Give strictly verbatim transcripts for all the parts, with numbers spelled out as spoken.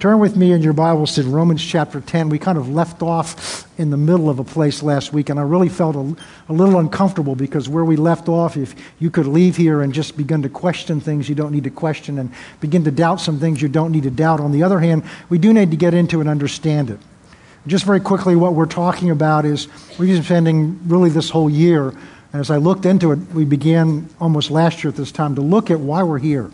Turn with me in your Bibles to Romans chapter ten. We kind of left off in the middle of a place last week, and I really felt a, a little uncomfortable because where we left off, if you could leave here and just begin to question things you don't need to question and begin to doubt some things you don't need to doubt. On the other hand, we do need to get into and understand it. Just very quickly, what we're talking about is we've been spending really this whole year, and as I looked into it, we began almost last year at this time to look at why we're here.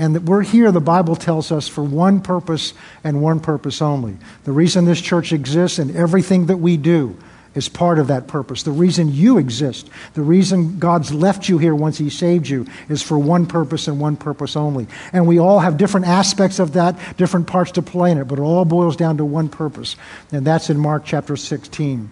And that we're here, the Bible tells us, for one purpose and one purpose only. The reason this church exists and everything that we do is part of that purpose. The reason you exist, the reason God's left you here once He saved you, is for one purpose and one purpose only. And we all have different aspects of that, different parts to play in it, but it all boils down to one purpose. And that's in Mark chapter sixteen.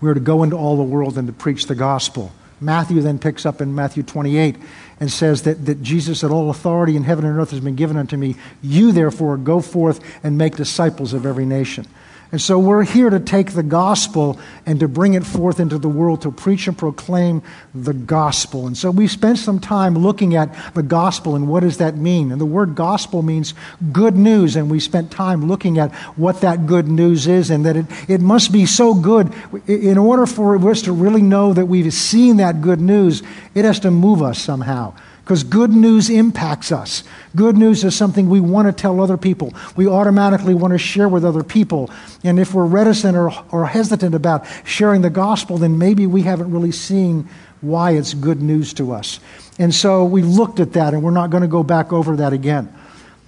We're to go into all the world and to preach the gospel. Matthew then picks up in Matthew twenty-eight and says that, that Jesus said, all authority in heaven and earth has been given unto me. You, therefore, go forth and make disciples of every nation. And so we're here to take the gospel and to bring it forth into the world, to preach and proclaim the gospel. And so we spent some time looking at the gospel and what does that mean. And the word gospel means good news, and we spent time looking at what that good news is and that it, it must be so good. In order for us to really know that we've seen that good news, it has to move us somehow. Because good news impacts us. Good news is something we want to tell other people. We automatically want to share with other people. And if we're reticent or, or hesitant about sharing the gospel, then maybe we haven't really seen why it's good news to us. And so we looked at that, and we're not going to go back over that again.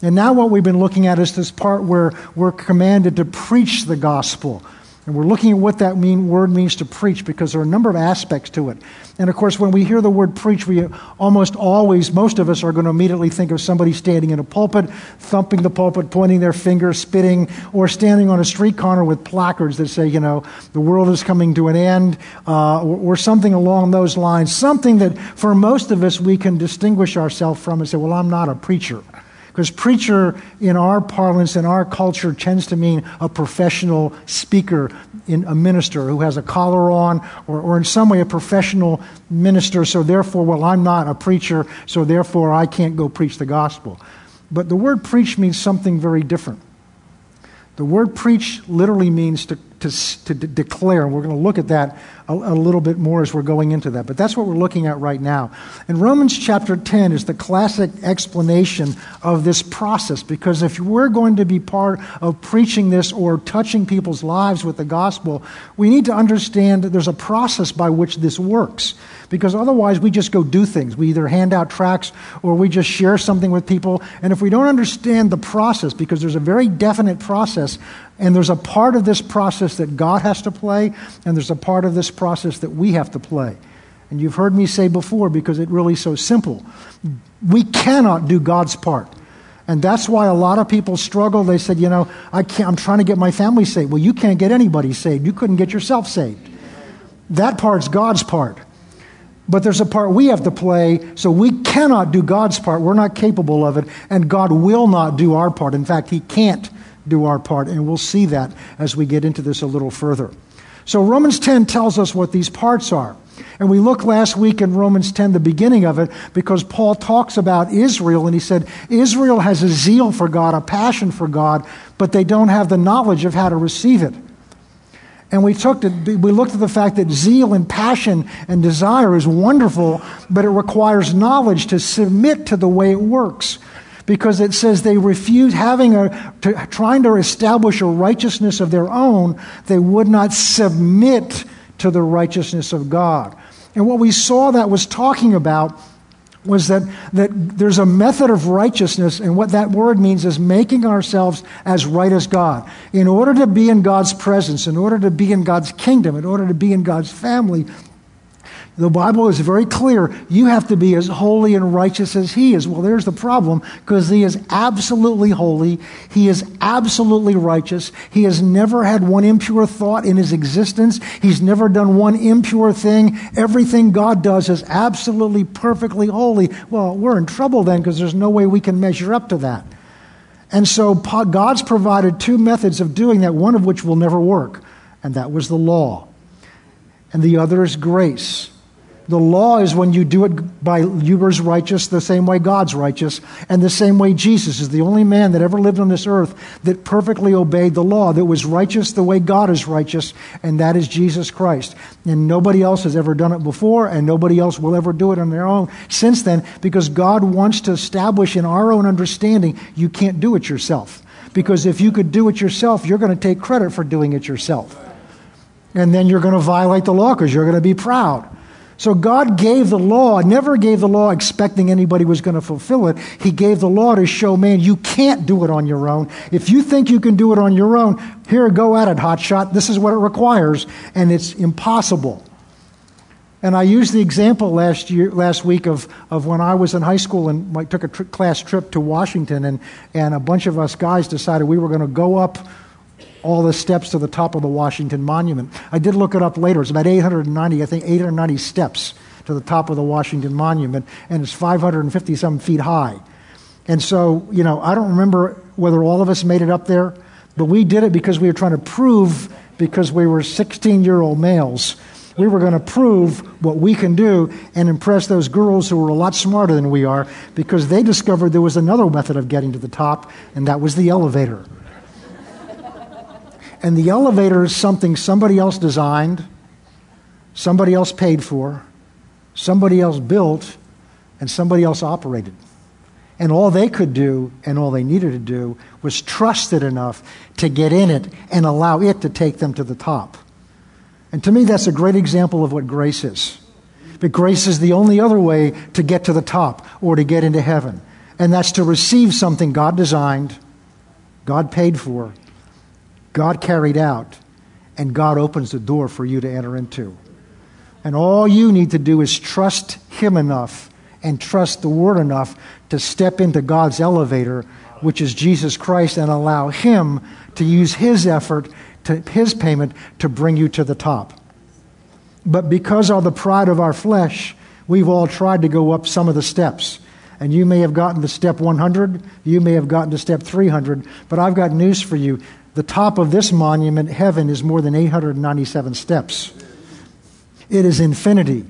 And now what we've been looking at is this part where we're commanded to preach the gospel. And we're looking at what that mean, word means to preach, because there are a number of aspects to it. And of course, when we hear the word preach, we almost always, most of us are going to immediately think of somebody standing in a pulpit, thumping the pulpit, pointing their finger, spitting, or standing on a street corner with placards that say, you know, the world is coming to an end, uh, or, or something along those lines. Something that for most of us, we can distinguish ourselves from and say, well, I'm not a preacher. Because preacher, in our parlance, in our culture, tends to mean a professional speaker, in a minister who has a collar on, or, or in some way a professional minister. So therefore, well, I'm not a preacher, so therefore I can't go preach the gospel. But the word preach means something very different. The word preach literally means to, to, to de- declare, and we're going to look at that a, a little bit more as we're going into that. But that's what we're looking at right now. And Romans chapter ten is the classic explanation of this process, because if we're going to be part of preaching this or touching people's lives with the gospel, we need to understand that there's a process by which this works. Because otherwise, we just go do things. We either hand out tracts or we just share something with people. And if we don't understand the process, because there's a very definite process, and there's a part of this process that God has to play, and there's a part of this process that we have to play. And you've heard me say before, because it really is so simple, we cannot do God's part. And that's why a lot of people struggle. They said, you know, I can't, I'm trying to get my family saved. Well, you can't get anybody saved. You couldn't get yourself saved. That part's God's part. But there's a part we have to play, so we cannot do God's part. We're not capable of it, and God will not do our part. In fact, He can't do our part, and we'll see that as we get into this a little further. So Romans ten tells us what these parts are. And we looked last week in Romans ten, the beginning of it, because Paul talks about Israel, and he said, Israel has a zeal for God, a passion for God, but they don't have the knowledge of how to receive it. And we took to, we looked at the fact that zeal and passion and desire is wonderful, but it requires knowledge to submit to the way it works. Because it says they refuse, having a, to, trying to establish a righteousness of their own, they would not submit to the righteousness of God. And what we saw that was talking about was that, that there's a method of righteousness, and what that word means is making ourselves as right as God. In order to be in God's presence, in order to be in God's kingdom, in order to be in God's family, the Bible is very clear. You have to be as holy and righteous as He is. Well, there's the problem, because He is absolutely holy. He is absolutely righteous. He has never had one impure thought in His existence. He's never done one impure thing. Everything God does is absolutely, perfectly holy. Well, we're in trouble then, because there's no way we can measure up to that. And so God's provided two methods of doing that, one of which will never work, and that was the law. And the other is grace. The law is when you do it by yours righteous the same way God's righteous, and the same way Jesus is the only man that ever lived on this earth that perfectly obeyed the law, that was righteous the way God is righteous, and that is Jesus Christ. And nobody else has ever done it before, and nobody else will ever do it on their own since then, because God wants to establish in our own understanding you can't do it yourself. Because if you could do it yourself, you're going to take credit for doing it yourself. And then you're going to violate the law because you're going to be proud. So God gave the law, never gave the law expecting anybody was going to fulfill it. He gave the law to show man, you can't do it on your own. If you think you can do it on your own, here, go at it, hotshot. This is what it requires, and it's impossible. And I used the example last year, last week of, of when I was in high school and I took a tri- class trip to Washington, and, and a bunch of us guys decided we were going to go up all the steps to the top of the Washington Monument. I did look it up later. It's about eight hundred ninety, I think, eight hundred ninety steps to the top of the Washington Monument, and it's five hundred fifty-some feet high. And so, you know, I don't remember whether all of us made it up there, but we did it because we were trying to prove, because we were sixteen-year-old males, we were going to prove what we can do and impress those girls who were a lot smarter than we are, because they discovered there was another method of getting to the top, and that was the elevator. And the elevator is something somebody else designed, somebody else paid for, somebody else built, and somebody else operated. And all they could do and all they needed to do was trust it enough to get in it and allow it to take them to the top. And to me, that's a great example of what grace is. But grace is the only other way to get to the top or to get into heaven. And that's to receive something God designed, God paid for, God carried out, and God opens the door for you to enter into. And all you need to do is trust Him enough and trust the Word enough to step into God's elevator, which is Jesus Christ, and allow Him to use His effort, to His payment, to bring you to the top. But because of the pride of our flesh, we've all tried to go up some of the steps. And you may have gotten to step one hundred, you may have gotten to step three hundred, but I've got news for you. The top of this monument, heaven, is more than eight hundred ninety-seven steps. It is infinity.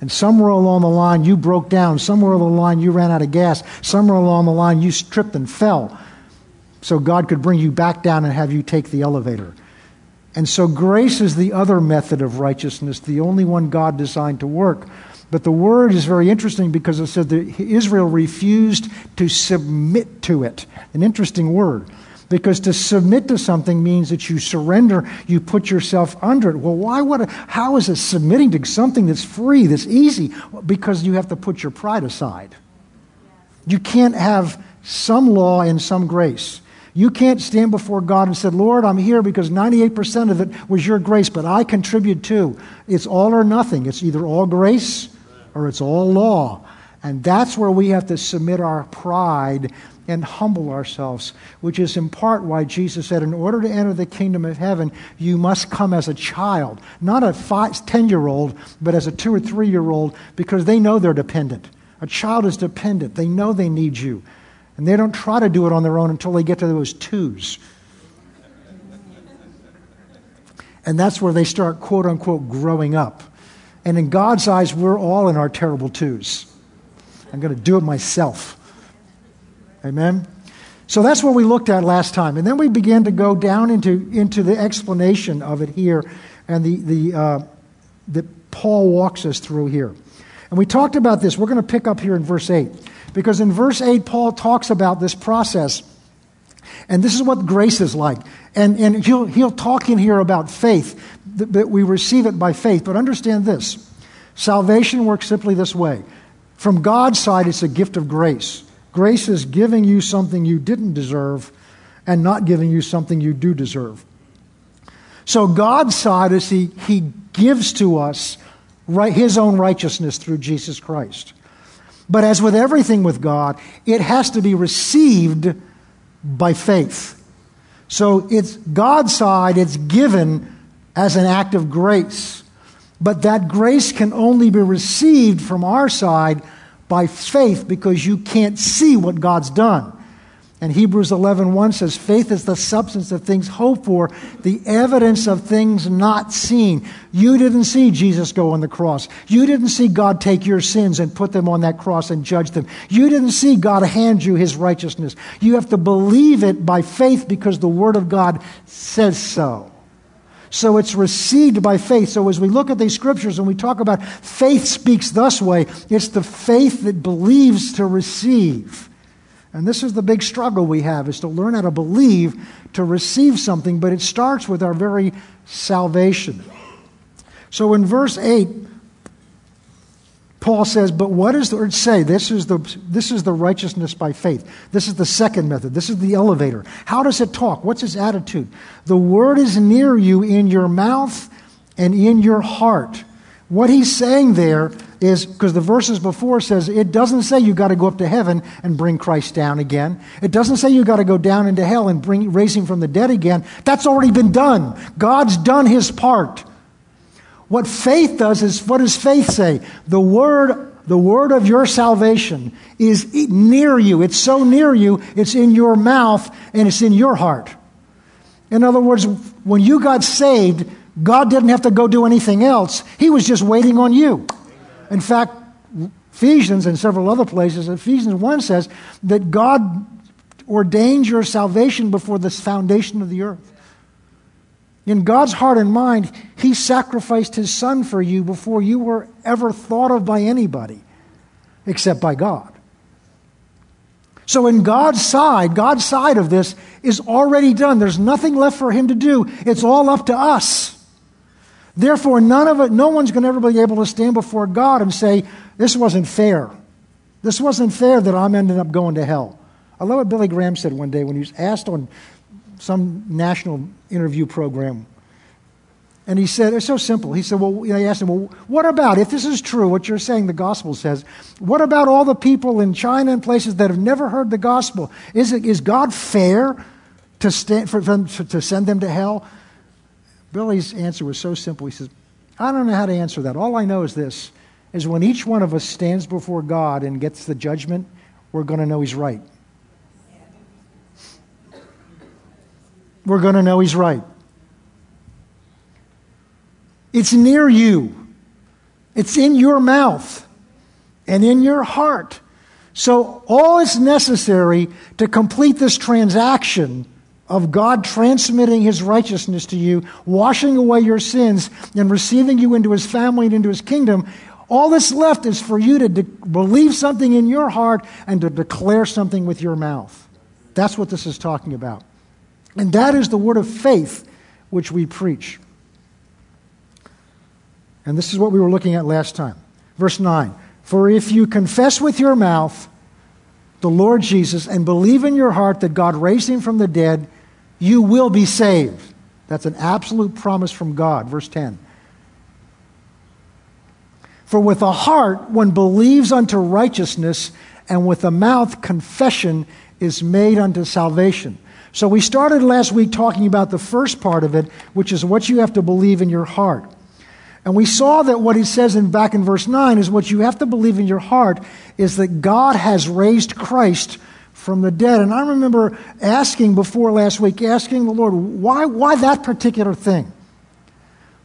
And somewhere along the line, you broke down. Somewhere along the line, you ran out of gas. Somewhere along the line, you tripped and fell. So God could bring you back down and have you take the elevator. And so grace is the other method of righteousness, the only one God designed to work. But the word is very interesting because it said that Israel refused to submit to it. An interesting word. Because to submit to something means that you surrender, you put yourself under it. Well, why would? I, how is it submitting to something that's free, that's easy? Because you have to put your pride aside. You can't have some law and some grace. You can't stand before God and say, Lord, I'm here because ninety-eight percent of it was your grace, but I contribute too. It's all or nothing. It's either all grace or it's all law. And that's where we have to submit our pride and humble ourselves, which is in part why Jesus said, in order to enter the kingdom of heaven, you must come as a child, not a five, ten-year-old, but as a two- or three-year-old, because they know they're dependent. A child is dependent. They know they need you. And they don't try to do it on their own until they get to those twos. And that's where they start, quote-unquote, growing up. And in God's eyes, we're all in our terrible twos. I'm going to do it myself. Amen? So that's what we looked at last time. And then we began to go down into, into the explanation of it here and the, the uh, that Paul walks us through here. And we talked about this. We're going to pick up here in verse eight. Because in verse eight, Paul talks about this process. And this is what grace is like. And, and he'll, he'll talk in here about faith, that, that we receive it by faith. But understand this. Salvation works simply this way. From God's side, it's a gift of grace. Grace is giving you something you didn't deserve and not giving you something you do deserve. So God's side is he, he gives to us right, His own righteousness through Jesus Christ. But as with everything with God, it has to be received by faith. So it's God's side, it's given as an act of grace. But that grace can only be received from our side by faith because you can't see what God's done. And Hebrews eleven one says, faith is the substance of things hoped for, the evidence of things not seen. You didn't see Jesus go on the cross. You didn't see God take your sins and put them on that cross and judge them. You didn't see God hand you his righteousness. You have to believe it by faith because the Word of God says so. So it's received by faith. So as we look at these scriptures and we talk about faith speaks thus way, it's the faith that believes to receive. And this is the big struggle we have, is to learn how to believe to receive something, but it starts with our very salvation. So in verse eight, Paul says, but what is the, or say, this is the, this is the righteousness by faith. This is the second method. This is the elevator. How does it talk? What's its attitude? The word is near you in your mouth and in your heart. What he's saying there is, because the verses before says, it doesn't say you got to go up to heaven and bring Christ down again. It doesn't say you got to go down into hell and bring, raise him from the dead again. That's already been done. God's done his part. What faith does is, what does faith say? The word, the word of your salvation is near you. It's so near you, it's in your mouth and it's in your heart. In other words, when you got saved, God didn't have to go do anything else. He was just waiting on you. In fact, Ephesians and several other places, Ephesians one says that God ordained your salvation before the foundation of the earth. In God's heart and mind, he sacrificed his son for you before you were ever thought of by anybody, except by God. So in God's side, God's side of this is already done. There's nothing left for him to do. It's all up to us. Therefore, none of it, no one's going to ever be able to stand before God and say, this wasn't fair. This wasn't fair that I'm ending up going to hell. I love what Billy Graham said one day when he was asked on some national interview program. And he said, it's so simple. He said, well, you know, I asked him, well, what about, if this is true, what you're saying the gospel says, what about all the people in China and places that have never heard the gospel? Is it, is God fair to, stand, for them, to send them to hell? Billy's answer was so simple. He says, I don't know how to answer that. All I know is this, is when each one of us stands before God and gets the judgment, we're going to know he's right. We're going to know he's right. It's near you. It's in your mouth and in your heart. So all is necessary to complete this transaction of God transmitting his righteousness to you, washing away your sins, and receiving you into his family and into his kingdom. All that's left is for you to de- believe something in your heart and to declare something with your mouth. That's what this is talking about. And that is the word of faith which we preach. And this is what we were looking at last time. Verse nine, for if you confess with your mouth the Lord Jesus and believe in your heart that God raised him from the dead, you will be saved. That's an absolute promise from God. Verse ten. For with the heart one believes unto righteousness, and with the mouth confession is made unto salvation. So we started last week talking about the first part of it, which is what you have to believe in your heart. And we saw that what he says in back in verse nine is what you have to believe in your heart is that God has raised Christ from the dead. And I remember asking before last week, asking the Lord, why, why that particular thing?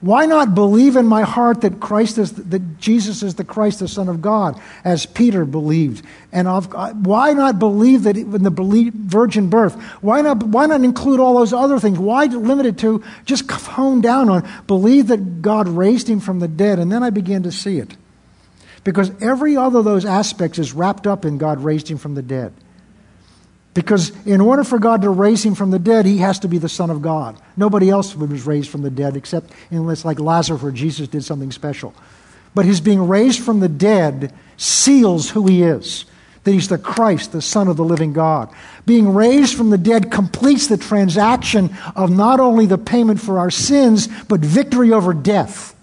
Why not believe in my heart that Christ is, that Jesus is the Christ, the Son of God, as Peter believed? And I've, why not believe that in the belief, virgin birth? Why not? Why not include all those other things? Why limit it to just hone down on believe that God raised him from the dead? And then I began to see it, because every other of those aspects is wrapped up in God raised him from the dead. Because in order for God to raise him from the dead, he has to be the Son of God. Nobody else was raised from the dead except unless like Lazarus where Jesus did something special. But his being raised from the dead seals who he is, that he's the Christ, the Son of the living God. Being raised from the dead completes the transaction of not only the payment for our sins, but victory over death.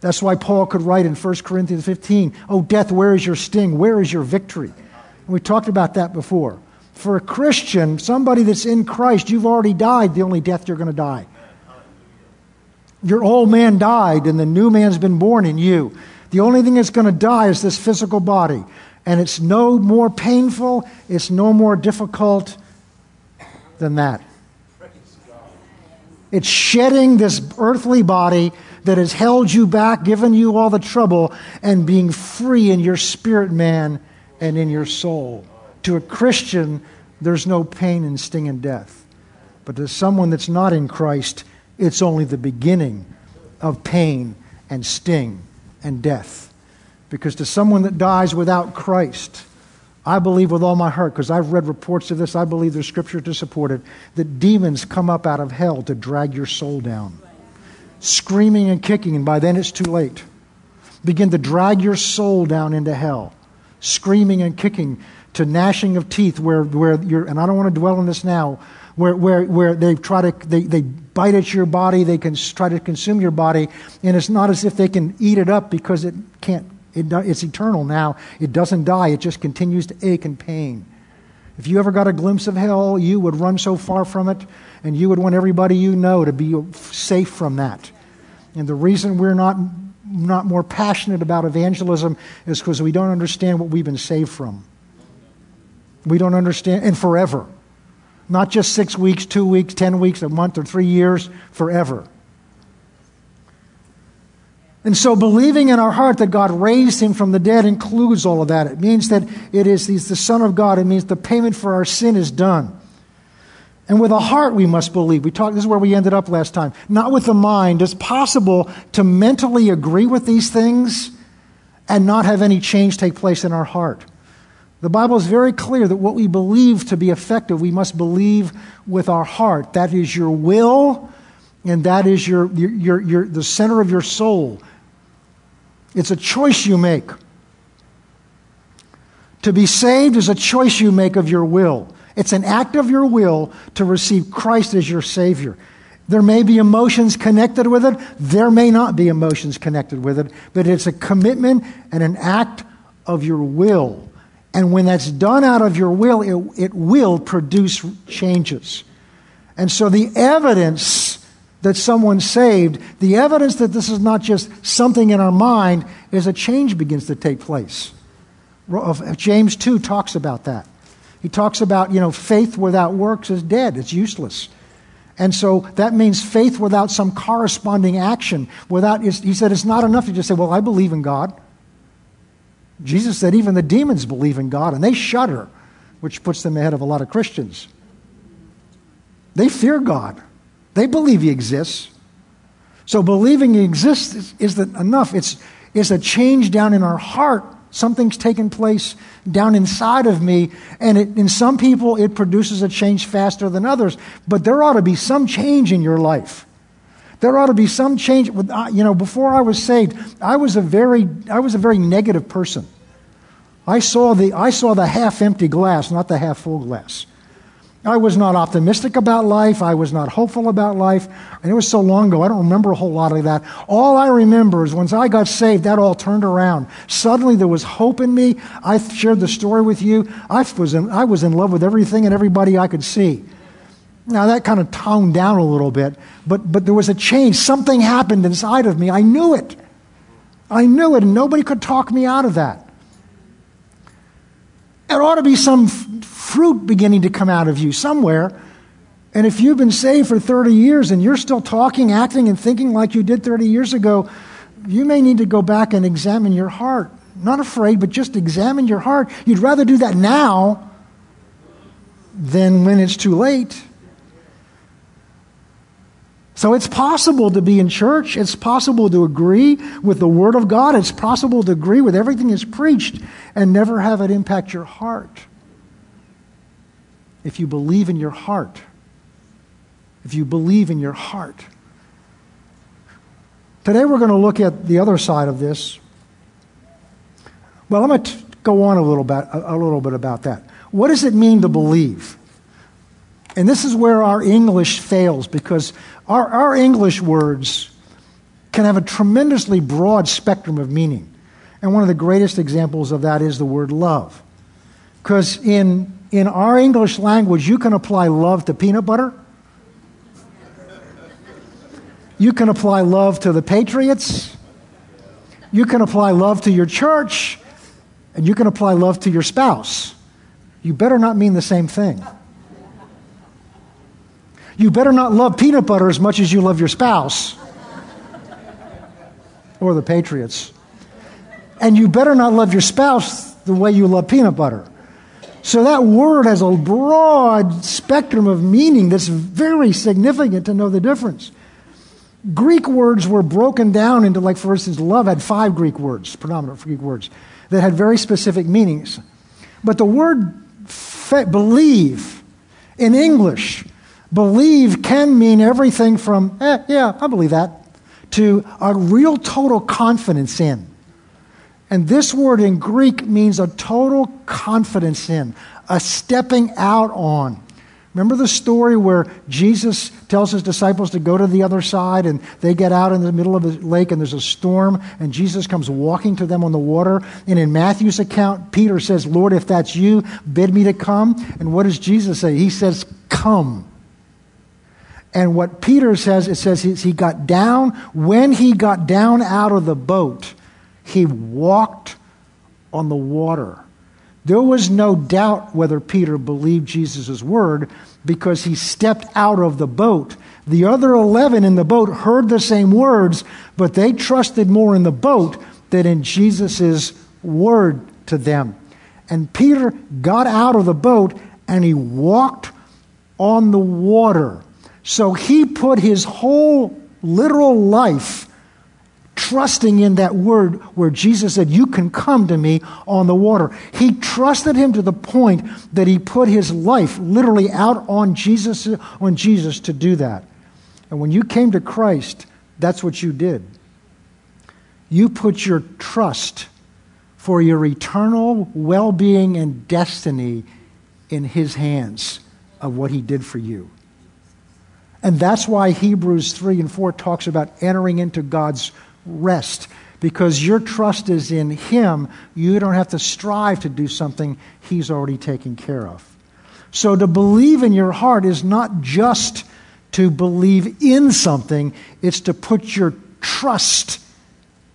That's why Paul could write in First Corinthians fifteen, "Oh, death, where is your sting? Where is your victory?" And we talked about that before. For a Christian, somebody that's in Christ, you've already died the only death you're going to die. Your old man died and the new man's been born in you. The only thing that's going to die is this physical body. and it's no more painful, it's no more difficult than that. It's shedding this earthly body that has held you back, given you all the trouble, and being free in your spirit man and in your soul. To a Christian, there's no pain and sting and death. But to someone that's not in Christ, it's only the beginning of pain and sting and death. Because to someone that dies without Christ, I believe with all my heart, because I've read reports of this, I believe there's scripture to support it, that demons come up out of hell to drag your soul down, screaming and kicking, and by then it's too late. Begin to drag your soul down into hell, screaming and kicking, to gnashing of teeth, where, where you're, and I don't want to dwell on this now, where where where they try to they, they bite at your body, they can try to consume your body, and it's not as if they can eat it up because it can't. It, it's eternal now. It doesn't die. It just continues to ache and pain. If you ever got a glimpse of hell, you would run so far from it, and you would want everybody you know to be safe from that. And the reason we're not not more passionate about evangelism is because we don't understand what we've been saved from. We don't understand, and forever. Not just six weeks, two weeks, ten weeks, a month, or three years, forever. And so believing in our heart that God raised him from the dead includes all of that. It means that it is he's the Son of God. It means the payment for our sin is done. And with a heart we must believe. We talked. This is where we ended up last time. Not with the mind. It's possible to mentally agree with these things and not have any change take place in our heart. The Bible is very clear that what we believe to be effective, we must believe with our heart. That is your will, and that is your, your, your, your the center of your soul. It's a choice you make. To be saved is a choice you make of your will. It's an act of your will to receive Christ as your Savior. There may be emotions connected with it. There may not be emotions connected with it. But it's a commitment and an act of your will. And when that's done out of your will, it, it will produce changes. And so the evidence that someone's saved, the evidence that this is not just something in our mind, is a change begins to take place. James two talks about that. He talks about, you know, faith without works is dead. It's useless. And so that means faith without some corresponding action. Without, he said it's not enough to just say, well, I believe in God. Jesus said even the demons believe in God, and they shudder, which puts them ahead of a lot of Christians. They fear God. They believe he exists. So believing he exists is, isn't enough. It's, it's a change down in our heart. Something's taken place down inside of me, and it, in some people it produces a change faster than others, but there ought to be some change in your life. There ought to be some change. You know, before I was saved, I was a very, I was a very negative person. I saw the, I saw the half-empty glass, not the half-full glass. I was not optimistic about life. I was not hopeful about life. And it was so long ago, I don't remember a whole lot of that. All I remember is once I got saved, that all turned around. Suddenly there was hope in me. I shared the story with you. I was in, I was in love with everything and everybody I could see. Now, that kind of toned down a little bit, but but there was a change. Something happened inside of me. I knew it. I knew it, and nobody could talk me out of that. There ought to be some f- fruit beginning to come out of you somewhere, and if you've been saved for thirty years and you're still talking, acting, and thinking like you did thirty years ago, you may need to go back and examine your heart. Not afraid, but just examine your heart. You'd rather do that now than when it's too late. So it's possible to be in church. It's possible to agree with the Word of God. It's possible to agree with everything that's preached and never have it impact your heart. If you believe in your heart. If you believe in your heart. Today we're going to look at the other side of this. Well, I'm going to go on a little bit, a little bit about that. What does it mean to believe? And this is where our English fails, because our, our English words can have a tremendously broad spectrum of meaning. And one of the greatest examples of that is the word love. Because in, in our English language, you can apply love to peanut butter. You can apply love to the Patriots. You can apply love to your church. and you can apply love to your spouse, you better not mean the same thing. You better not love peanut butter as much as you love your spouse or the Patriots. And you better not love your spouse the way you love peanut butter. So that word has a broad spectrum of meaning that's very significant to know the difference. Greek words were broken down into, like, for instance, love had five Greek words, predominant Greek words, that had very specific meanings. But the word fe- believe in English, believe can mean everything from, eh, yeah, I believe that, to a real total confidence in. And this word in Greek means a total confidence in, a stepping out on. Remember the story where Jesus tells his disciples to go to the other side, and they get out in the middle of the lake and there's a storm, and Jesus comes walking to them on the water. And in Matthew's account, Peter says, "Lord, if that's you, bid me to come." And what does Jesus say? He says, "Come." And what Peter says, it says he got down. When he got down out of the boat, he walked on the water. There was no doubt whether Peter believed Jesus' word because he stepped out of the boat. The other eleven in the boat heard the same words, but they trusted more in the boat than in Jesus' word to them. And Peter got out of the boat and he walked on the water. So he put his whole literal life trusting in that word where Jesus said, "You can come to me on the water." He trusted him to the point that he put his life literally out on Jesus, on Jesus to do that. And when you came to Christ, that's what you did. You put your trust for your eternal well-being and destiny in his hands of what he did for you. And that's why Hebrews three and four talks about entering into God's rest, because your trust is in him. You don't have to strive to do something he's already taken care of. So to believe in your heart is not just to believe in something, it's to put your trust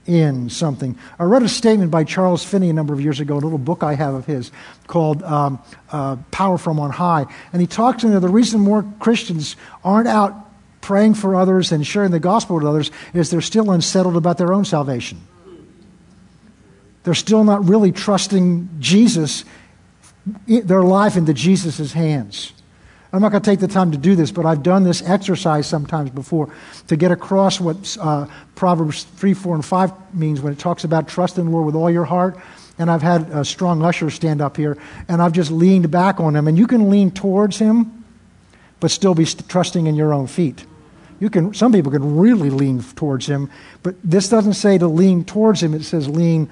in something. I read a statement by Charles Finney a number of years ago, a little book I have of his called um, uh, Power from on High, and he talks in there, the reason more Christians aren't out praying for others and sharing the gospel with others is they're still unsettled about their own salvation. They're still not really trusting Jesus, their life into Jesus' hands. I'm not going to take the time to do this, but I've done this exercise sometimes before to get across what uh, Proverbs three, four, and five means when it talks about trust in the Lord with all your heart. And I've had a strong usher stand up here, and I've just leaned back on him. And you can lean towards him, but still be trusting in your own feet. You can. Some people can really lean towards him, but this doesn't say to lean towards him. It says lean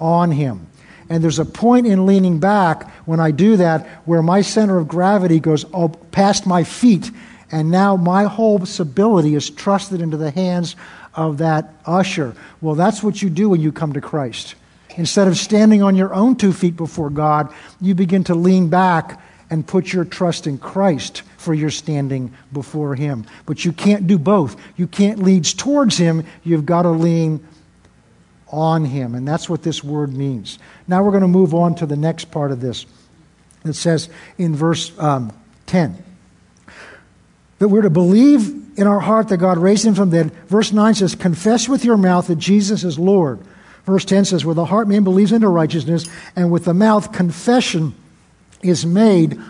on him. And there's a point in leaning back when I do that where my center of gravity goes up past my feet, and now my whole stability is trusted into the hands of that usher. Well, that's what you do when you come to Christ. Instead of standing on your own two feet before God, you begin to lean back and put your trust in Christ for your standing before him. But you can't do both. You can't lean towards him. You've got to lean on him. And that's what this word means. Now we're going to move on to the next part of this. It says in verse um, ten that we're to believe in our heart that God raised him from the dead. Verse nine says, "Confess with your mouth that Jesus is Lord." Verse ten says, "With the heart man believes into righteousness, and with the mouth confession is made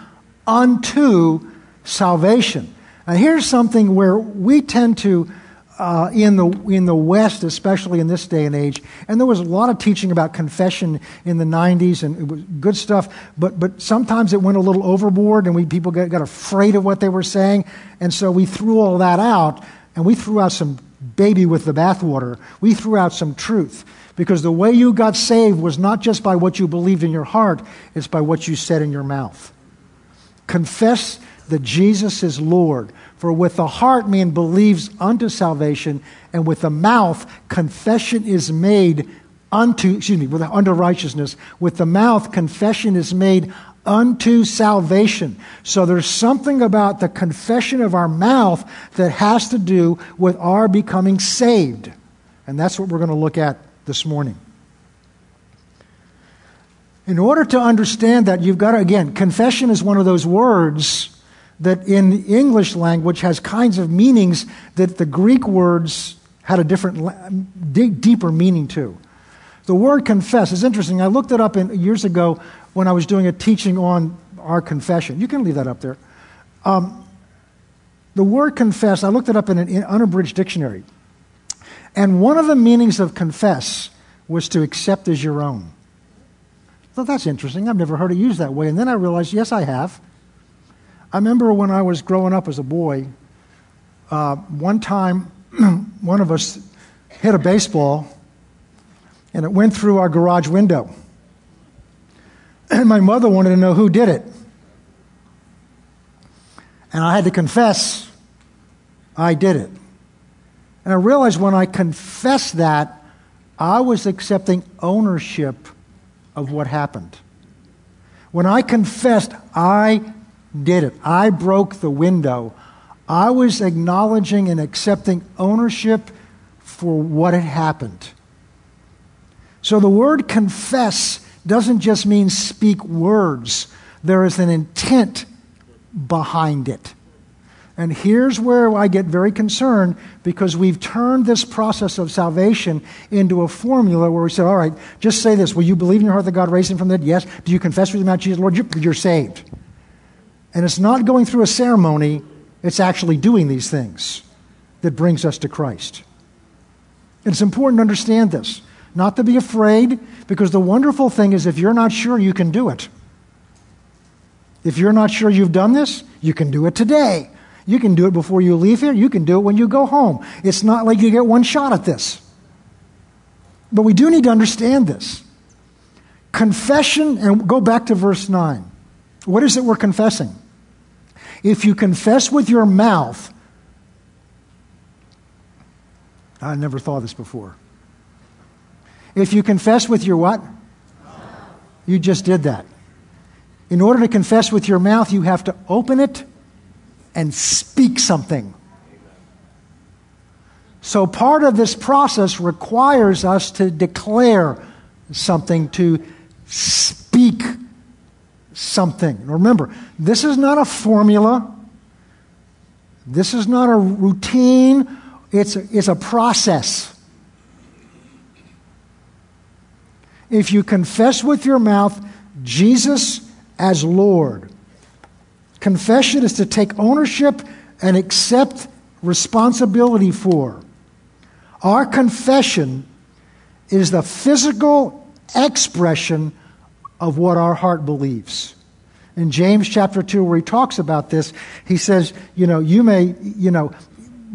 unto salvation." Now here's something where we tend to, uh, in the in the West, especially in this day and age, and there was a lot of teaching about confession in the nineties, and it was good stuff, but but sometimes it went a little overboard, and we people got, got afraid of what they were saying, and so we threw all that out, and we threw out some baby with the bathwater. We threw out some truth. Because the way you got saved was not just by what you believed in your heart, it's by what you said in your mouth. Confess that Jesus is Lord. For with the heart man believes unto salvation, and with the mouth confession is made unto, excuse me, with, unto righteousness. With the mouth confession is made unto salvation. So there's something about the confession of our mouth that has to do with our becoming saved. And that's what we're going to look at this morning. In order to understand that, you've got to, again, confession is one of those words that in the English language has kinds of meanings that the Greek words had a different, deep, deeper meaning to. The word confess is interesting. I looked it up in, years ago when I was doing a teaching on our confession. You can leave that up there. Um, the word confess, I looked it up in an unabridged dictionary. And one of the meanings of confess was to accept as your own. Well, that's interesting. I've never heard it used that way. And then I realized, yes, I have. I remember when I was growing up as a boy, uh, one time one of us hit a baseball, and it went through our garage window. And my mother wanted to know who did it. And I had to confess I did it. And I realized when I confessed that, I was accepting ownership of what happened. When I confessed I did it, I broke the window, I was acknowledging and accepting ownership for what had happened. So the word confess doesn't just mean speak words. There is an intent behind it. And here's where I get very concerned, because we've turned this process of salvation into a formula where we say, all right, just say this. Will you believe in your heart that God raised him from the dead? Yes. Do you confess with your mouth Jesus, Lord? You're saved. And it's not going through a ceremony. It's actually doing these things that brings us to Christ. And it's important to understand this, not to be afraid, because the wonderful thing is if you're not sure, you can do it. If you're not sure you've done this, you can do it today. You can do it before you leave here. You can do it when you go home. It's not like you get one shot at this. But we do need to understand this. Confession, and go back to verse nine. What is it we're confessing? If you confess with your mouth, I never thought of this before. If you confess with your what? You just did that. In order to confess with your mouth, you have to open it and speak something. So part of this process requires us to declare something, to speak something. Remember, this is not a formula. This is not a routine. It's a, it's a process. If you confess with your mouth Jesus as Lord, confession is to take ownership and accept responsibility for. Our confession is the physical expression of what our heart believes. In James chapter two, where he talks about this, he says, you know, you may, you know,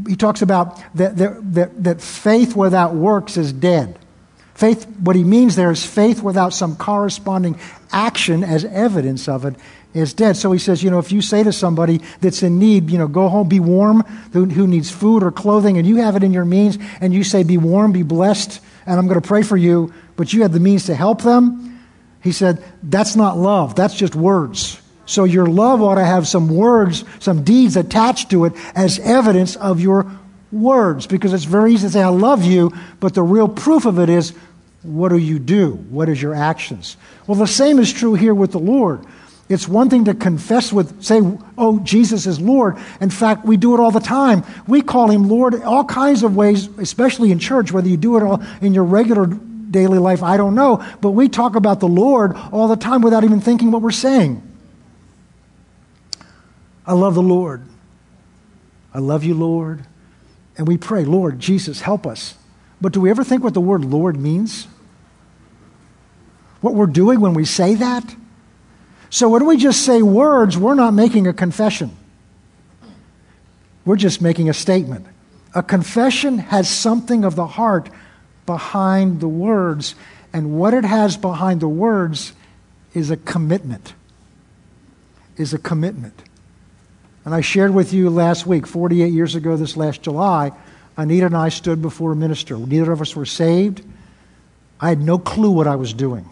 he talks about that that, that, that faith without works is dead. Faith, what he means there is faith without some corresponding action as evidence of it is dead. So he says, you know, if you say to somebody that's in need, you know, go home, be warm, who, who needs food or clothing, and you have it in your means, and you say, be warm, be blessed, and I'm going to pray for you, but you have the means to help them, he said, that's not love, that's just words. So your love ought to have some words, some deeds attached to it as evidence of your words, because it's very easy to say, I love you, but the real proof of it is, what do you do? What is your actions? Well, the same is true here with the Lord. It's one thing to confess with, say, oh, Jesus is Lord. In fact, we do it all the time. We call him Lord all kinds of ways, especially in church, whether you do it all in your regular daily life, I don't know. But we talk about the Lord all the time without even thinking what we're saying. I love the Lord. I love you, Lord. And we pray, Lord, Jesus, help us. But do we ever think what the word Lord means? What we're doing when we say that? So when we just say words, we're not making a confession. We're just making a statement. A confession has something of the heart behind the words, and what it has behind the words is a commitment, is a commitment. And I shared with you last week, forty-eight years ago this last July, Anita and I stood before a minister. Neither of us were saved. I had no clue what I was doing.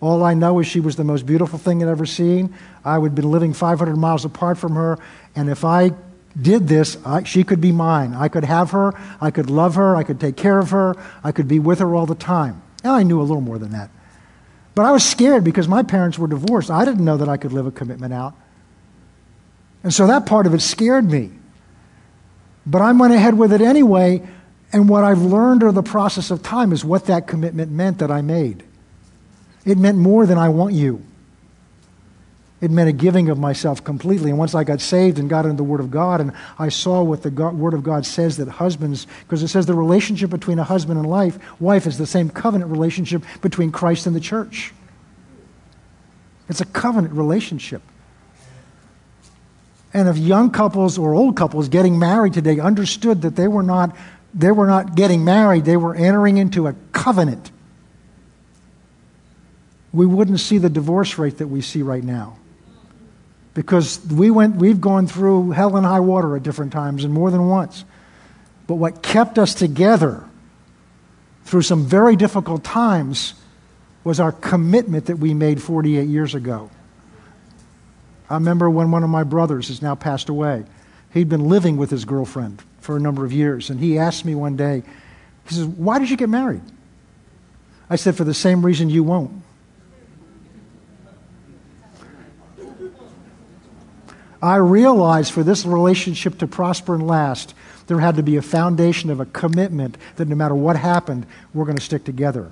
All I know is she was the most beautiful thing I'd ever seen. I would have been living five hundred miles apart from her, and if I did this, I, she could be mine. I could have her, I could love her, I could take care of her, I could be with her all the time. And I knew a little more than that. But I was scared because my parents were divorced. I didn't know that I could live a commitment out. And so that part of it scared me. But I went ahead with it anyway, and what I've learned over the process of time is what that commitment meant that I made. It meant more than I want you. It meant a giving of myself completely. And once I got saved and got into the Word of God, and I saw what the God, Word of God says that husbands, because it says the relationship between a husband and wife, wife is the same covenant relationship between Christ and the church. It's a covenant relationship. And if young couples or old couples getting married today understood that they were not, they were not getting married, they were entering into a covenant, we wouldn't see the divorce rate that we see right now. Because we went, we've gone through hell and high water at different times and more than once. But what kept us together through some very difficult times was our commitment that we made forty-eight years ago. I remember when one of my brothers has now passed away. He'd been living with his girlfriend for a number of years, and he asked me one day, he says, "Why did you get married?" I said, "For the same reason you won't." I realized for this relationship to prosper and last, there had to be a foundation of a commitment that no matter what happened, we're going to stick together.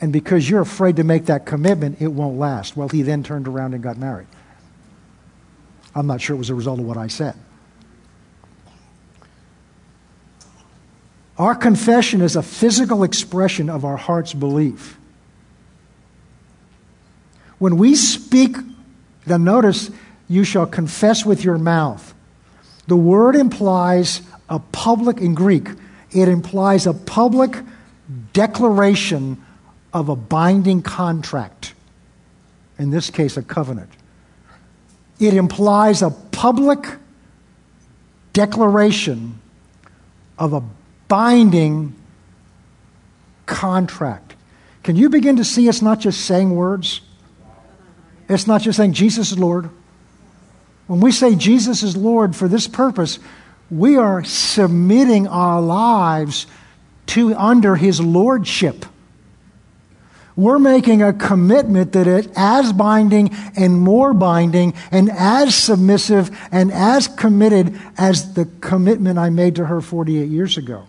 And because you're afraid to make that commitment, it won't last. Well, he then turned around and got married. I'm not sure it was a result of what I said. Our confession is a physical expression of our heart's belief. When we speak, now notice, you shall confess with your mouth. The word implies a public, in Greek, it implies a public declaration of a binding contract. In this case, a covenant. It implies a public declaration of a binding contract. Can you begin to see it's not just saying words? It's not just saying Jesus is Lord. When we say Jesus is Lord for this purpose, we are submitting our lives to under His lordship. We're making a commitment that is as binding and more binding and as submissive and as committed as the commitment I made to her forty-eight years ago.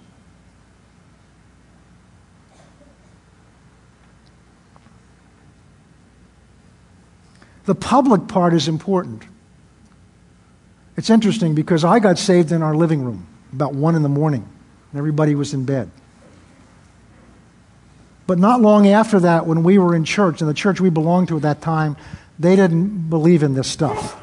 The public part is important. It's interesting because I got saved in our living room about one in the morning, and everybody was in bed. But not long after that, when we were in church, and the church we belonged to at that time, they didn't believe in this stuff.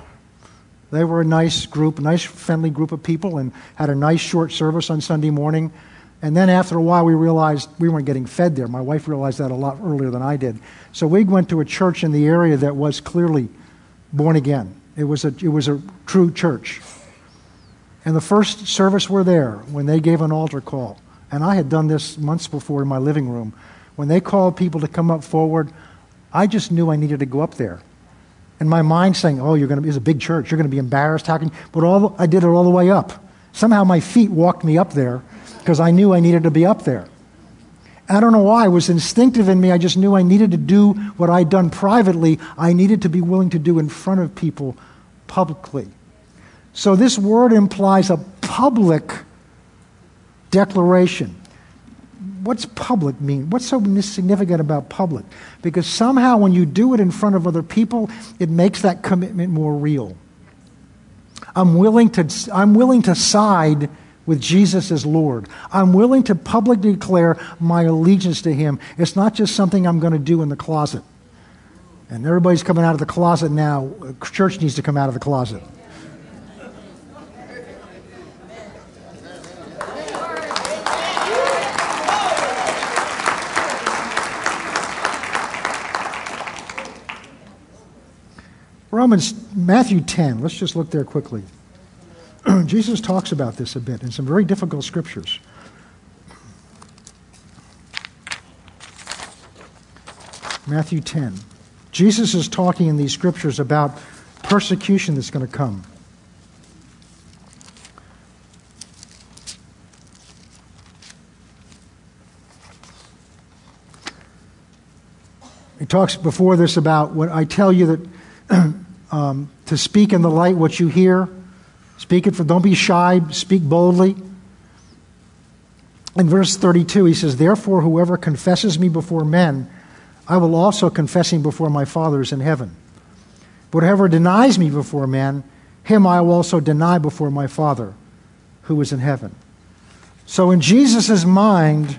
They were a nice group, nice friendly group of people, and had a nice short service on Sunday morning. And then after a while, we realized we weren't getting fed there. My wife realized that a lot earlier than I did. So we went to a church in the area that was clearly born again. It was a it was a true church. And the first service we're there, when they gave an altar call, and I had done this months before in my living room, when they called people to come up forward, I just knew I needed to go up there. And my mind saying, oh, you're going to be, it's a big church, you're going to be embarrassed, how can you? But all I did it all the way up. Somehow my feet walked me up there because I knew I needed to be up there. I don't know why. It was instinctive in me. I just knew I needed to do what I'd done privately. I needed to be willing to do in front of people publicly. So this word implies a public declaration. What's public mean? What's so significant about public? Because somehow when you do it in front of other people, it makes that commitment more real. I'm willing to, I'm willing to side with Jesus as Lord. I'm willing to publicly declare my allegiance to Him. It's not just something I'm going to do in the closet. And everybody's coming out of the closet now. Church needs to come out of the closet. Romans, Matthew ten, let's just look there quickly. Jesus talks about this a bit in some very difficult scriptures. Matthew ten. Jesus is talking in these scriptures about persecution that's going to come. It talks before this about what I tell you that um, to speak in the light what you hear. Speak it for, don't be shy, speak boldly. In verse thirty-two, he says, therefore, whoever confesses me before men, I will also confess him before my Father in heaven. But whoever denies me before men, him I will also deny before my Father who is in heaven. So in Jesus' mind,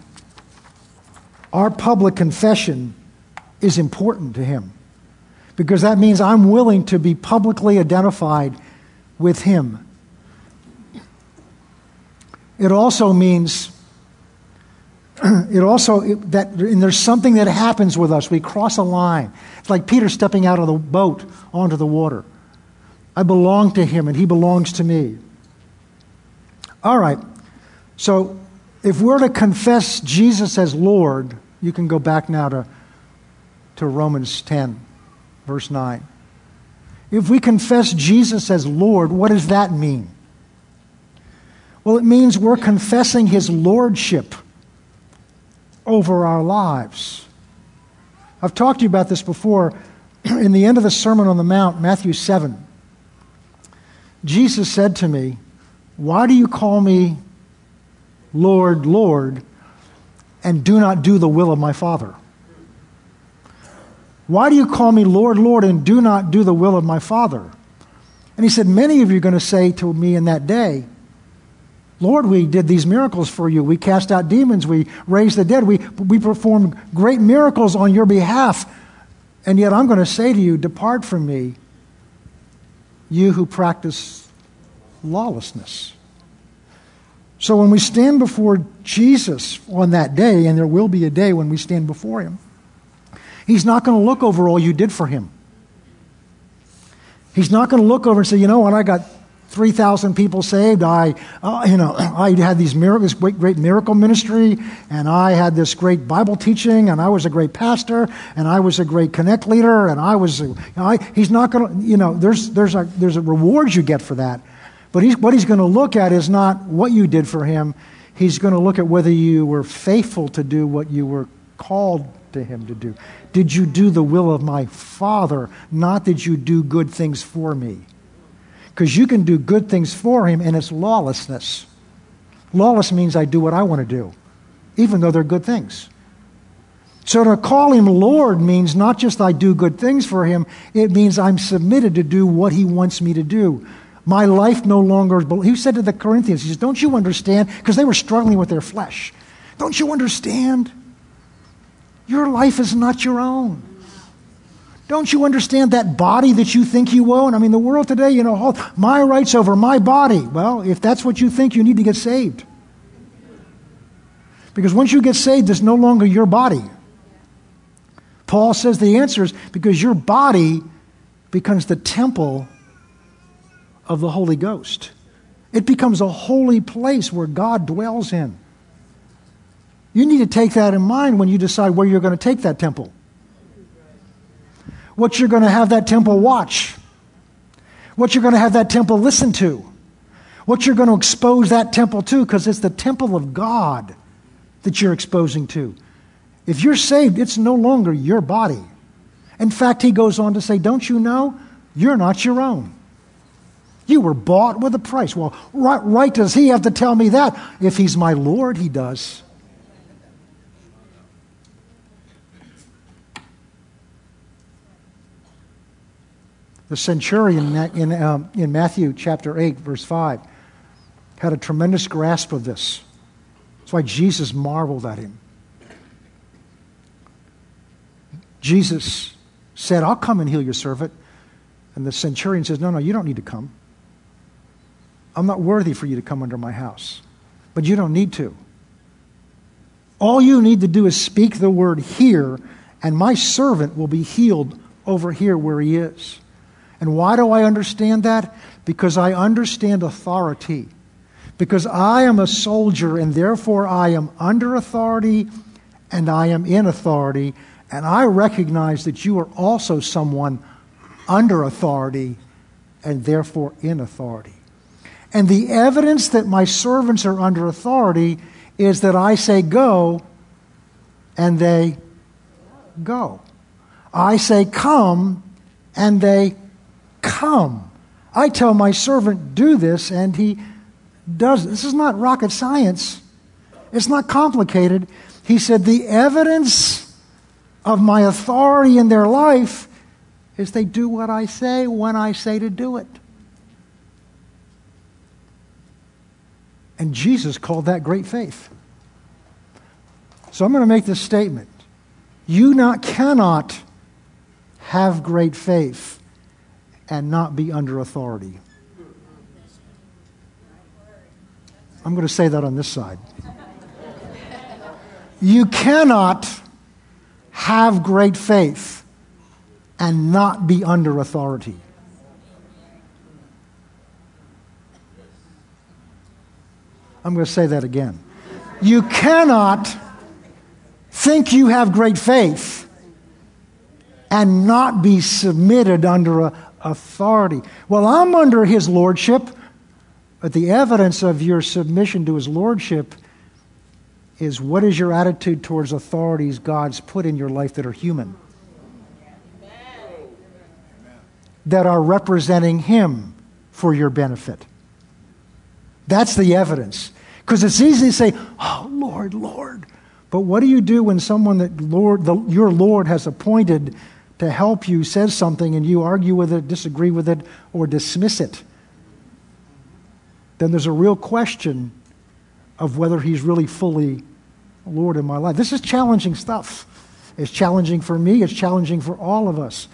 our public confession is important to him, because that means I'm willing to be publicly identified with him. It also means it also it, that and there's something that happens with us. We cross a line. It's like Peter stepping out of the boat onto the water. I belong to him and he belongs to me. All right. So if we're to confess Jesus as Lord, you can go back now to to Romans ten, verse nine. If we confess Jesus as Lord, what does that mean? Well, it means we're confessing his lordship over our lives. I've talked to you about this before. In the end of the Sermon on the Mount, Matthew seven, Jesus said to me, why do you call me Lord, Lord, and do not do the will of my Father? Why do you call me Lord, Lord, and do not do the will of my Father? And he said, many of you are going to say to me in that day, Lord, we did these miracles for you. We cast out demons. We raised the dead. We, we performed great miracles on your behalf. And yet I'm going to say to you, depart from me, you who practice lawlessness. So when we stand before Jesus on that day, and there will be a day when we stand before him, he's not going to look over all you did for him. He's not going to look over and say, you know what, I got three thousand people saved. I, uh, you know, I had these miracles, great, great miracle ministry, and I had this great Bible teaching, and I was a great pastor, and I was a great connect leader, and I was. You know, I, he's not going to, you know, there's there's a there's a reward you get for that, but he's, what he's going to look at is not what you did for him. He's going to look at whether you were faithful to do what you were called to him to do. Did you do the will of my Father? Not did you do good things for me? Because you can do good things for him and it's lawlessness. Lawless means I do what I want to do, even though they're good things. So to call him Lord means not just I do good things for him, it means I'm submitted to do what he wants me to do. My life no longer, he said to the Corinthians, he says, don't you understand? Because they were struggling with their flesh. Don't you understand? Your life is not your own. Don't you understand that body that you think you own? I mean, the world today, you know, my rights over my body. Well, if that's what you think, you need to get saved. Because once you get saved, it's no longer your body. Paul says the answer is because your body becomes the temple of the Holy Ghost. It becomes a holy place where God dwells in. You need to take that in mind when you decide where you're going to take that temple. What you're going to have that temple watch. What you're going to have that temple listen to. What you're going to expose that temple to, because it's the temple of God that you're exposing to. If you're saved, it's no longer your body. In fact, he goes on to say, don't you know? You're not your own. You were bought with a price. Well, right, right does he have to tell me that? If he's my Lord, he does. The centurion in, um, in Matthew chapter eight, verse five, had a tremendous grasp of this. That's why Jesus marveled at him. Jesus said, I'll come and heal your servant. And the centurion says, no, no, you don't need to come. I'm not worthy for you to come under my house. But you don't need to. All you need to do is speak the word here, and my servant will be healed over here where he is. And why do I understand that? Because I understand authority. Because I am a soldier, and therefore I am under authority, and I am in authority. And I recognize that you are also someone under authority, and therefore in authority. And the evidence that my servants are under authority is that I say go, and they go. I say, come, and they come. I tell my servant, do this, and he does it. This is not rocket science. It's not complicated. He said, the evidence of my authority in their life is they do what I say when I say to do it. And Jesus called that great faith. So I'm going to make this statement. You not cannot have great faith and not be under authority. I'm going to say that on this side. You cannot have great faith and not be under authority. I'm going to say that again. You cannot think you have great faith and not be submitted under a authority. Well, I'm under his lordship, but the evidence of your submission to his lordship is what is your attitude towards authorities God's put in your life that are human, that are representing him for your benefit. That's the evidence. Because it's easy to say, oh, Lord, Lord. But what do you do when someone that Lord, the, your Lord has appointed to help you says something and you argue with it, disagree with it, or dismiss it? Then there's a real question of whether he's really fully Lord in my life. This is challenging stuff. It's challenging for me. It's challenging for all of us.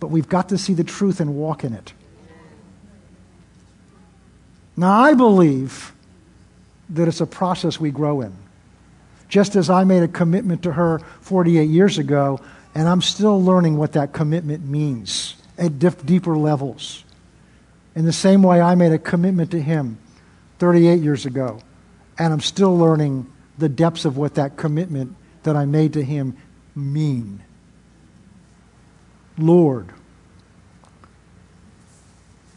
But we've got to see the truth and walk in it. Now, I believe that it's a process we grow in. Just as I made a commitment to her forty-eight years ago, and I'm still learning what that commitment means at dif- deeper levels. In the same way I made a commitment to him thirty-eight years ago, and I'm still learning the depths of what that commitment that I made to him mean. Lord,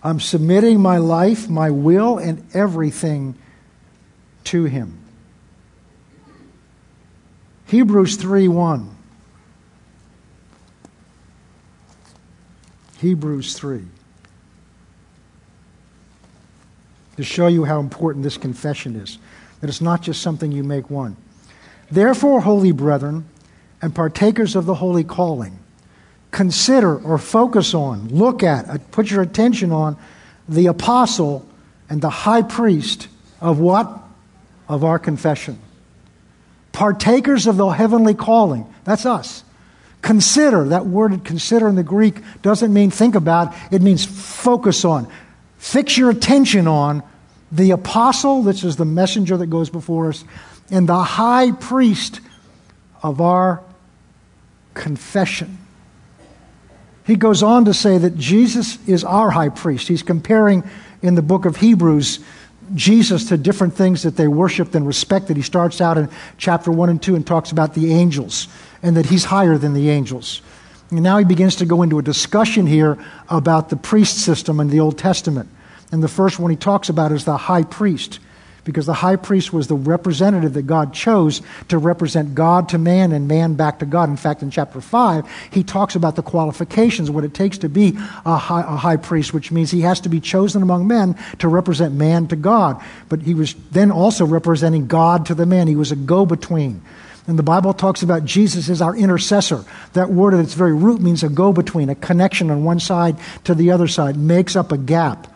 I'm submitting my life, my will, and everything to him. Hebrews three one. Hebrews three. To show you how important this confession is, that it's not just something you make one. Therefore, holy brethren, and partakers of the holy calling, consider or focus on, look at, put your attention on the apostle and the high priest of what? Of our confession. Partakers of the heavenly calling. That's us. Consider, that word consider in the Greek doesn't mean think about, it means focus on. Fix your attention on the apostle, this is the messenger that goes before us, and the high priest of our confession. He goes on to say that Jesus is our high priest. He's comparing in the book of Hebrews Jesus to different things that they worshiped and respected. He starts out in chapter one and two and talks about the angels and that he's higher than the angels. And now he begins to go into a discussion here about the priest system in the Old Testament. And the first one he talks about is the high priest, because the high priest was the representative that God chose to represent God to man and man back to God. In fact, in chapter five, he talks about the qualifications, what it takes to be a high, a high priest, which means he has to be chosen among men to represent man to God. But he was then also representing God to the man. He was a go-between. And the Bible talks about Jesus as our intercessor. That word at its very root means a go-between, a connection on one side to the other side, makes up a gap.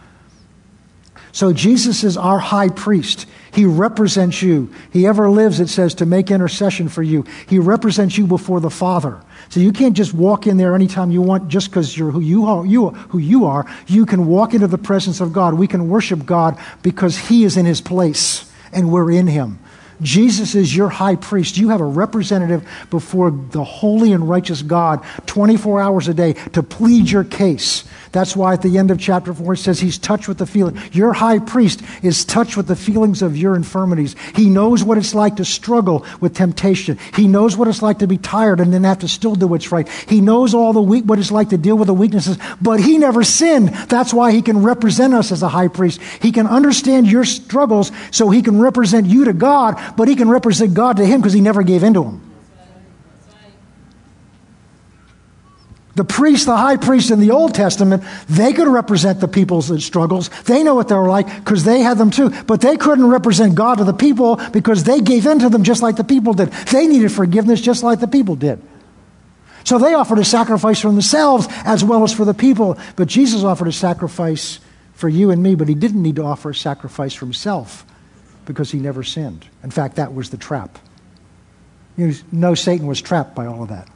So Jesus is our high priest. He represents you. He ever lives, it says, to make intercession for you. He represents you before the Father. So you can't just walk in there anytime you want just because you're who you are, you are, who you are. You can walk into the presence of God. We can worship God because he is in his place and we're in him. Jesus is your high priest. You have a representative before the holy and righteous God twenty-four hours a day to plead your case. That's why at the end of chapter four it says he's touched with the feeling. Your high priest is touched with the feelings of your infirmities. He knows what it's like to struggle with temptation. He knows what it's like to be tired and then have to still do what's right. He knows all the weak, what it's like to deal with the weaknesses, but he never sinned. That's why he can represent us as a high priest. He can understand your struggles so he can represent you to God, but he can represent God to him because he never gave in to him. The priest, the high priest in the Old Testament, they could represent the people's struggles. They know what they were like because they had them too. But they couldn't represent God to the people because they gave in to them just like the people did. They needed forgiveness just like the people did. So they offered a sacrifice for themselves as well as for the people. But Jesus offered a sacrifice for you and me, but he didn't need to offer a sacrifice for himself because he never sinned. In fact, that was the trap. You know, Satan was trapped by all of that.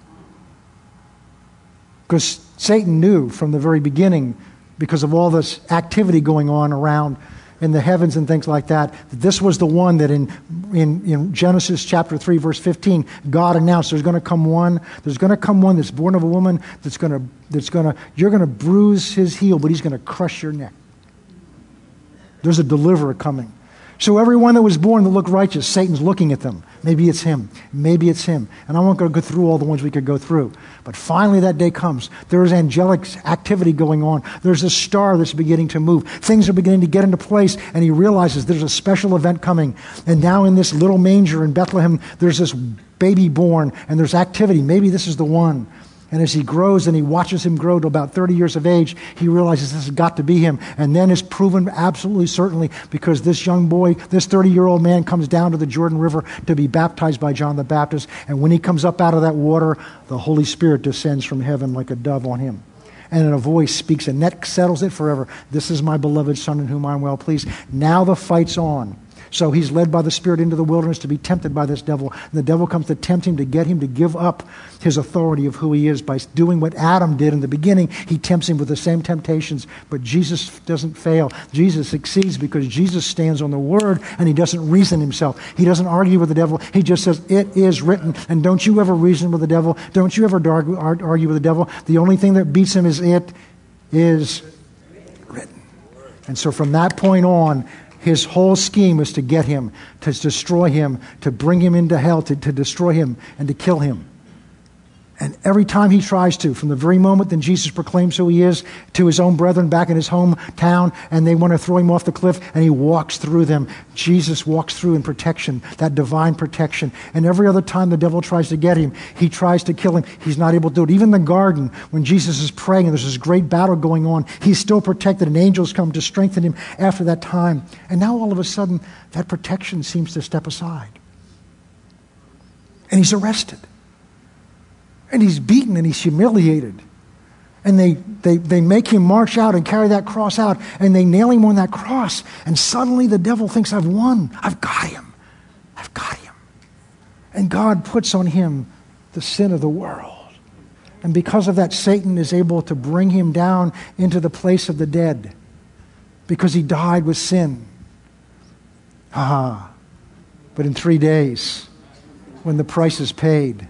Because Satan knew from the very beginning, because of all this activity going on around in the heavens and things like that, that this was the one that in, in, in Genesis chapter three, verse fifteen, God announced there's going to come one, there's going to come one that's born of a woman that's going to, that's going to, you're going to bruise his heel, but he's going to crush your neck. There's a deliverer coming. So everyone that was born that looked righteous, Satan's looking at them. Maybe it's him. Maybe it's him. And I won't go through all the ones we could go through. But finally that day comes. There's angelic activity going on. There's a star that's beginning to move. Things are beginning to get into place, and he realizes there's a special event coming. And now in this little manger in Bethlehem, there's this baby born, and there's activity. Maybe this is the one. And as he grows and he watches him grow to about thirty years of age, he realizes this has got to be him. And then it's proven absolutely certainly because this young boy, this thirty-year-old man comes down to the Jordan River to be baptized by John the Baptist. And when he comes up out of that water, the Holy Spirit descends from heaven like a dove on him. And in a voice speaks, and that settles it forever. This is my beloved son in whom I am well pleased. Now the fight's on. So he's led by the Spirit into the wilderness to be tempted by this devil. And the devil comes to tempt him, to get him to give up his authority of who he is by doing what Adam did in the beginning. He tempts him with the same temptations, but Jesus doesn't fail. Jesus succeeds because Jesus stands on the Word, and he doesn't reason himself. He doesn't argue with the devil. He just says, it is written. And don't you ever reason with the devil. Don't you ever argue with the devil. The only thing that beats him is it is written. And so from that point on, his whole scheme was to get him, to destroy him, to bring him into hell, to, to destroy him, and to kill him. And every time he tries to, from the very moment that Jesus proclaims who he is to his own brethren back in his hometown, and they want to throw him off the cliff, and he walks through them. Jesus walks through in protection, that divine protection. And every other time the devil tries to get him, he tries to kill him. He's not able to do it. Even in the garden, when Jesus is praying, and there's this great battle going on, he's still protected, and angels come to strengthen him after that time. And now all of a sudden, that protection seems to step aside. And he's arrested. And he's beaten and he's humiliated. And they, they, they make him march out and carry that cross out, and they nail him on that cross. And suddenly the devil thinks, I've won. I've got him. I've got him. And God puts on him the sin of the world. And because of that, Satan is able to bring him down into the place of the dead because he died with sin. Ah, but in three days, when the price is paid,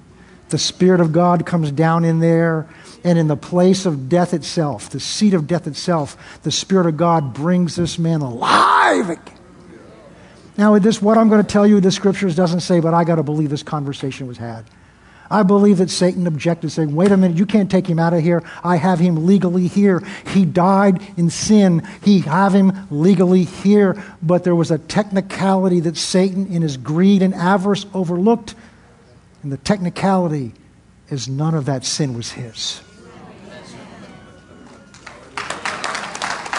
the Spirit of God comes down in there, and in the place of death itself, the seat of death itself, the Spirit of God brings this man alive again. Now, this, what I'm going to tell you, the Scriptures doesn't say, but I got to believe this conversation was had. I believe that Satan objected, saying, wait a minute, you can't take him out of here. I have him legally here. He died in sin. He have him legally here. But there was a technicality that Satan, in his greed and avarice, overlooked. And the technicality is none of that sin was his.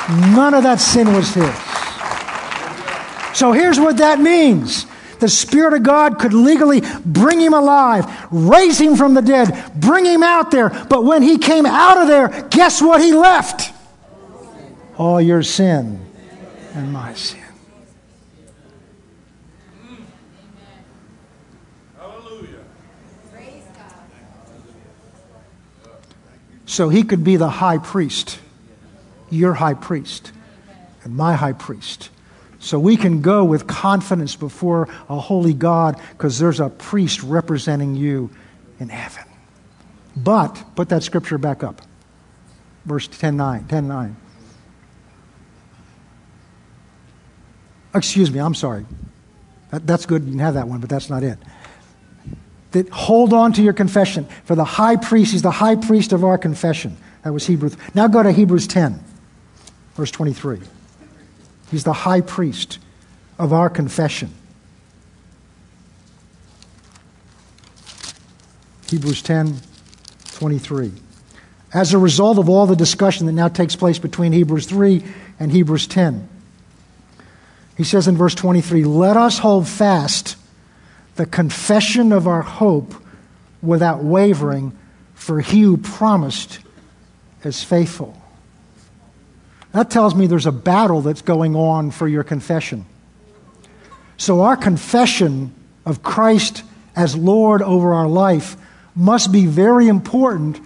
None of that sin was his. So here's what that means. The Spirit of God could legally bring him alive, raise him from the dead, bring him out there. But when he came out of there, guess what he left? All your sin and my sin. So he could be the high priest, your high priest, and my high priest. So we can go with confidence before a holy God because there's a priest representing you in heaven. But, put that scripture back up. Verse ten nine. Excuse me, I'm sorry. That, that's good, you can have that one, but that's not it. That hold on to your confession. For the high priest, he's the high priest of our confession. That was Hebrews. Now go to Hebrews ten, verse twenty-three. He's the high priest of our confession. Hebrews ten, twenty-three. as a result of all the discussion that now takes place between Hebrews three and Hebrews ten. He says in verse twenty-three, "Let us hold fast the confession of our hope without wavering, for he who promised is faithful." That tells me there's a battle that's going on for your confession. So our confession of Christ as Lord over our life must be very important,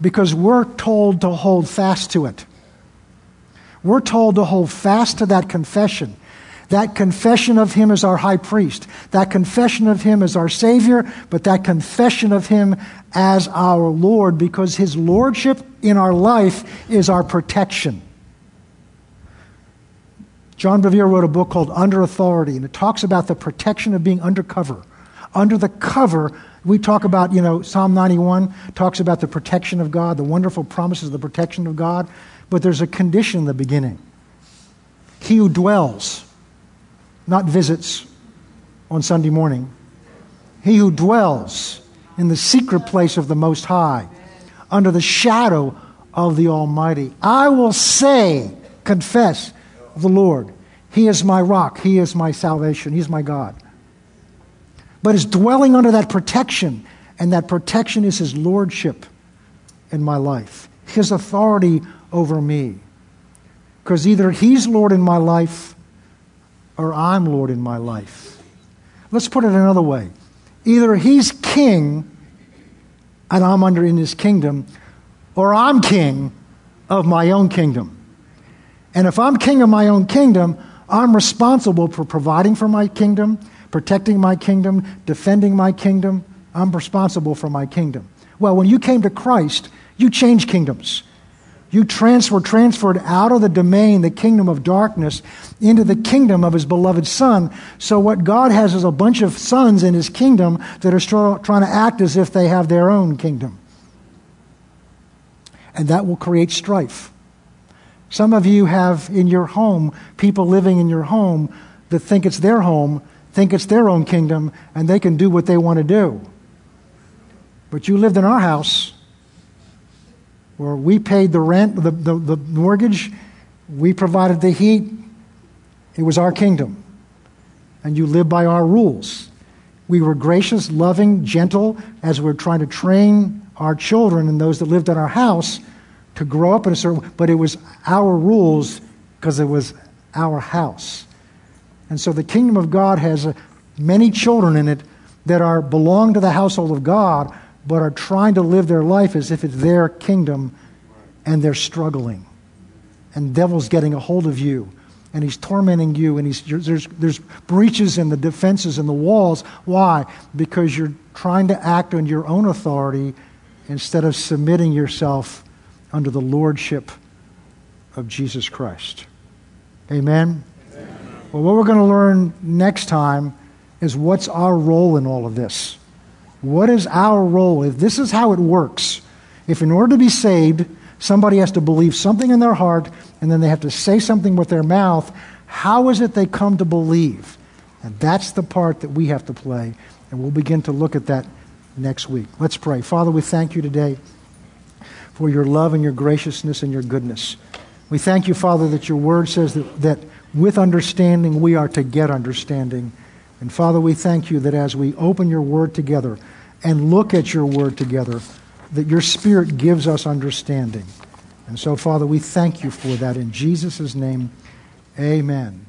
because we're told to hold fast to it. We're told to hold fast to that confession. That confession of him as our high priest. That confession of him as our Savior, but that confession of him as our Lord, because his lordship in our life is our protection. John Bevere wrote a book called Under Authority, and it talks about the protection of being undercover. Under the cover, we talk about, you know, Psalm ninety-one talks about the protection of God, the wonderful promises of the protection of God, but there's a condition in the beginning. He who dwells, not visits on Sunday morning. He who dwells in the secret place of the Most High, under the shadow of the Almighty. I will say, confess the Lord. He is my rock. He is my salvation. He's my God. But is dwelling under that protection, and that protection is his lordship in my life, his authority over me. Because either he's Lord in my life, or I'm Lord in my life. Let's put it another way. Either he's king, and I'm under in his kingdom, or I'm king of my own kingdom. And if I'm king of my own kingdom, I'm responsible for providing for my kingdom, protecting my kingdom, defending my kingdom. I'm responsible for my kingdom. Well, when you came to Christ, you changed kingdoms. You transfer, transferred out of the domain, the kingdom of darkness, into the kingdom of his beloved Son. So what God has is a bunch of sons in his kingdom that are stro- trying to act as if they have their own kingdom. And that will create strife. Some of you have in your home, people living in your home that think it's their home, think it's their own kingdom, and they can do what they want to do. But you lived in our house, where we paid the rent, the, the, the mortgage, we provided the heat, it was our kingdom. And you live by our rules. We were gracious, loving, gentle, as we were trying to train our children and those that lived in our house to grow up in a certain way, but it was our rules because it was our house. And so the kingdom of God has uh, many children in it that are belong to the household of God, but are trying to live their life as if it's their kingdom, and they're struggling. And the devil's getting a hold of you, and he's tormenting you, and he's, there's, there's breaches in the defenses and the walls. Why? Because you're trying to act on your own authority instead of submitting yourself under the lordship of Jesus Christ. Amen? Amen. Well, what we're going to learn next time is what's our role in all of this. What is our role? If this is how it works, if in order to be saved, somebody has to believe something in their heart, and then they have to say something with their mouth, how is it they come to believe? And that's the part that we have to play, and we'll begin to look at that next week. Let's pray. Father, we thank you today for your love and your graciousness and your goodness. We thank you, Father, that your word says that, that with understanding we are to get understanding. And Father, we thank you that as we open your word together and look at your word together, that your Spirit gives us understanding. And so, Father, we thank you for that. In Jesus' name, amen.